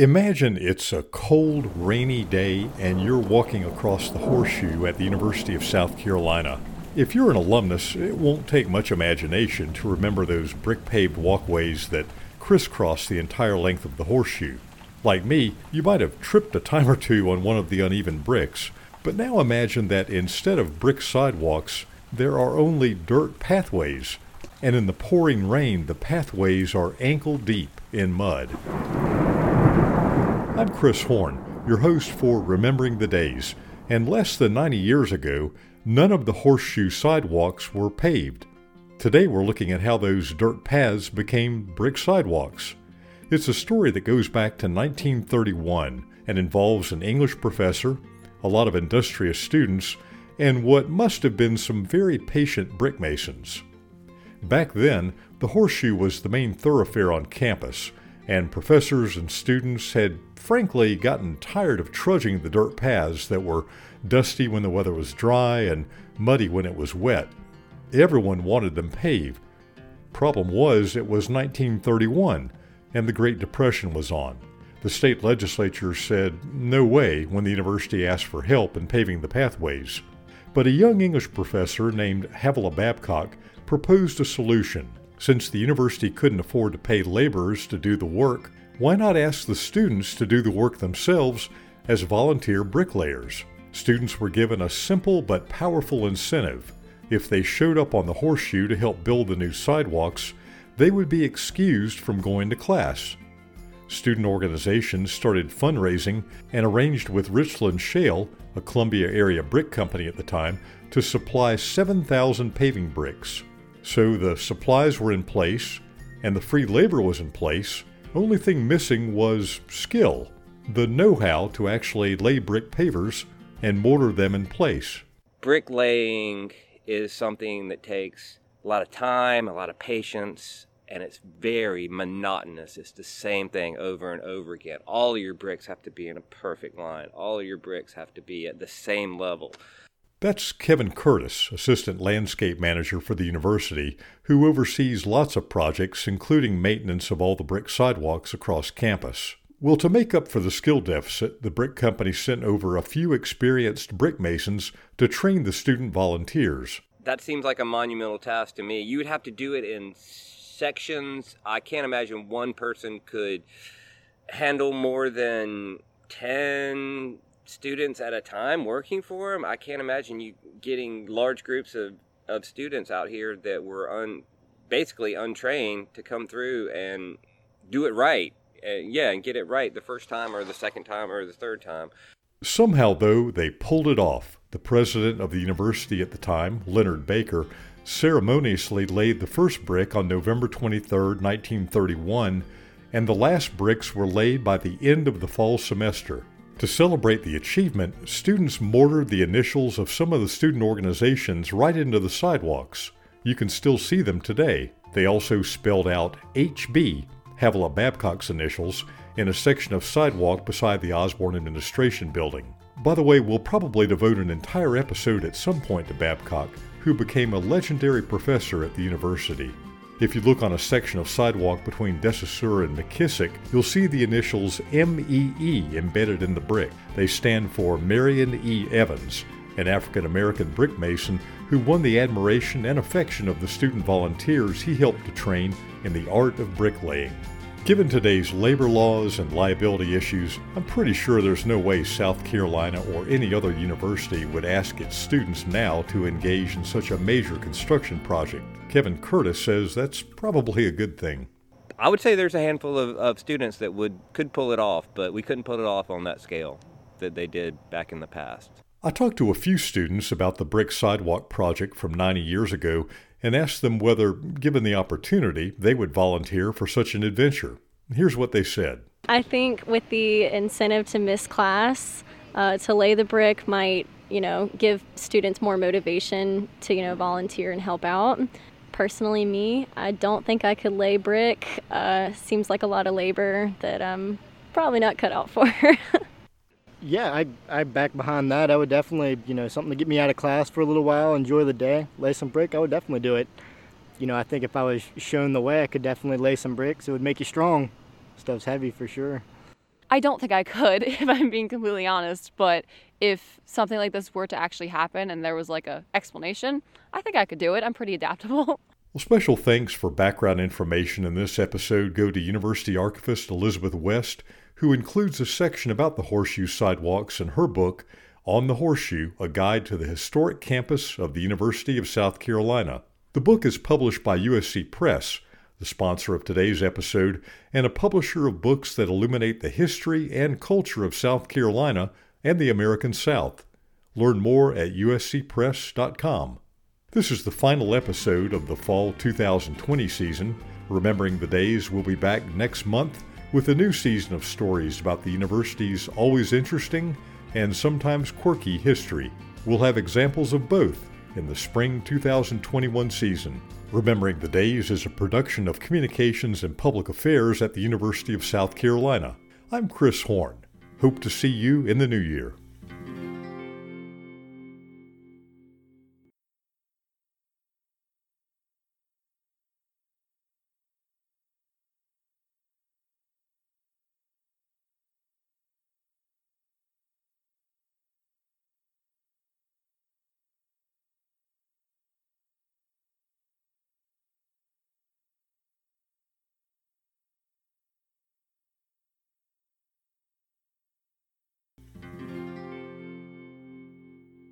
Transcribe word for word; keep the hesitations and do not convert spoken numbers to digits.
Imagine it's a cold, rainy day and you're walking across the horseshoe at the University of South Carolina. If you're an alumnus, it won't take much imagination to remember those brick-paved walkways that crisscross the entire length of the horseshoe. Like me, you might have tripped a time or two on one of the uneven bricks, but now imagine that instead of brick sidewalks, there are only dirt pathways, and in the pouring rain, the pathways are ankle-deep in mud. I'm Chris Horn, your host for Remembering the Days, and less than ninety years ago, none of the horseshoe sidewalks were paved. Today we're looking at how those dirt paths became brick sidewalks. It's a story that goes back to nineteen thirty-one and involves an English professor, a lot of industrious students, and what must have been some very patient brick masons. Back then, the horseshoe was the main thoroughfare on campus, and professors and students had frankly gotten tired of trudging the dirt paths that were dusty when the weather was dry and muddy when it was wet. Everyone wanted them paved. Problem was, it was nineteen thirty-one, and the Great Depression was on. The state legislature said no way when the university asked for help in paving the pathways. But a young English professor named Havilah Babcock proposed a solution. Since the university couldn't afford to pay laborers to do the work, why not ask the students to do the work themselves as volunteer bricklayers? Students were given a simple but powerful incentive. If they showed up on the horseshoe to help build the new sidewalks, they would be excused from going to class. Student organizations started fundraising and arranged with Richland Shale, a Columbia area brick company at the time, to supply seven thousand paving bricks. So the supplies were in place, and the free labor was in place. Only thing missing was skill, the know-how to actually lay brick pavers and mortar them in place. Bricklaying is something that takes a lot of time, a lot of patience, and it's very monotonous. It's the same thing over and over again. All of your bricks have to be in a perfect line. All of your bricks have to be at the same level. That's Kevin Curtis, assistant landscape manager for the university, who oversees lots of projects, including maintenance of all the brick sidewalks across campus. Well, to make up for the skill deficit, the brick company sent over a few experienced brick masons to train the student volunteers. That seems like a monumental task to me. You would have to do it in sections. I can't imagine one person could handle more than ten students at a time working for them. I can't imagine you getting large groups of, of students out here that were un, basically untrained to come through and do it right. Uh, yeah, and get it right the first time or the second time or the third time. Somehow, though, they pulled it off. The president of the university at the time, Leonard Baker, ceremoniously laid the first brick on November twenty-third, nineteen thirty-one, and the last bricks were laid by the end of the fall semester. To celebrate the achievement, students mortared the initials of some of the student organizations right into the sidewalks. You can still see them today. They also spelled out H B, Havilah Babcock's initials, in a section of sidewalk beside the Osborne Administration Building. By the way, we'll probably devote an entire episode at some point to Babcock, who became a legendary professor at the university. If you look on a section of sidewalk between Dessaur and McKissick, you'll see the initials M E E embedded in the brick. They stand for Marion E. Evans, an African-American brick mason who won the admiration and affection of the student volunteers he helped to train in the art of bricklaying. Given today's labor laws and liability issues, I'm pretty sure there's no way South Carolina or any other university would ask its students now to engage in such a major construction project. Kevin Curtis says that's probably a good thing. I would say there's a handful of, of students that would could pull it off, but we couldn't pull it off on that scale that they did back in the past. I talked to a few students about the brick sidewalk project from ninety years ago and asked them whether, given the opportunity, they would volunteer for such an adventure. Here's what they said. I think with the incentive to miss class, uh, to lay the brick might, you know, give students more motivation to, you know, volunteer and help out. Personally, me, I don't think I could lay brick. Uh, seems like a lot of labor that I'm probably not cut out for. Yeah, I I back behind that. I would definitely, you know, something to get me out of class for a little while, enjoy the day, lay some brick. I would definitely do it. You know, I think if I was shown the way, I could definitely lay some bricks. It would make you strong. Stuff's heavy for sure. I don't think I could, if I'm being completely honest, but if something like this were to actually happen and there was like a explanation, I think I could do it. I'm pretty adaptable. Well, special thanks for background information in this episode go to University Archivist Elizabeth West, who includes a section about the horseshoe sidewalks in her book, On the Horseshoe, A Guide to the Historic Campus of the University of South Carolina. The book is published by U S C Press, the sponsor of today's episode, and a publisher of books that illuminate the history and culture of South Carolina and the American South. Learn more at U S C press dot com. This is the final episode of the fall two thousand twenty season. Remembering the Days will be back next month with a new season of stories about the university's always interesting and sometimes quirky history. We'll have examples of both in the spring two thousand twenty-one season. Remembering the Days is a production of Communications and Public Affairs at the University of South Carolina. I'm Chris Horn. Hope to see you in the new year.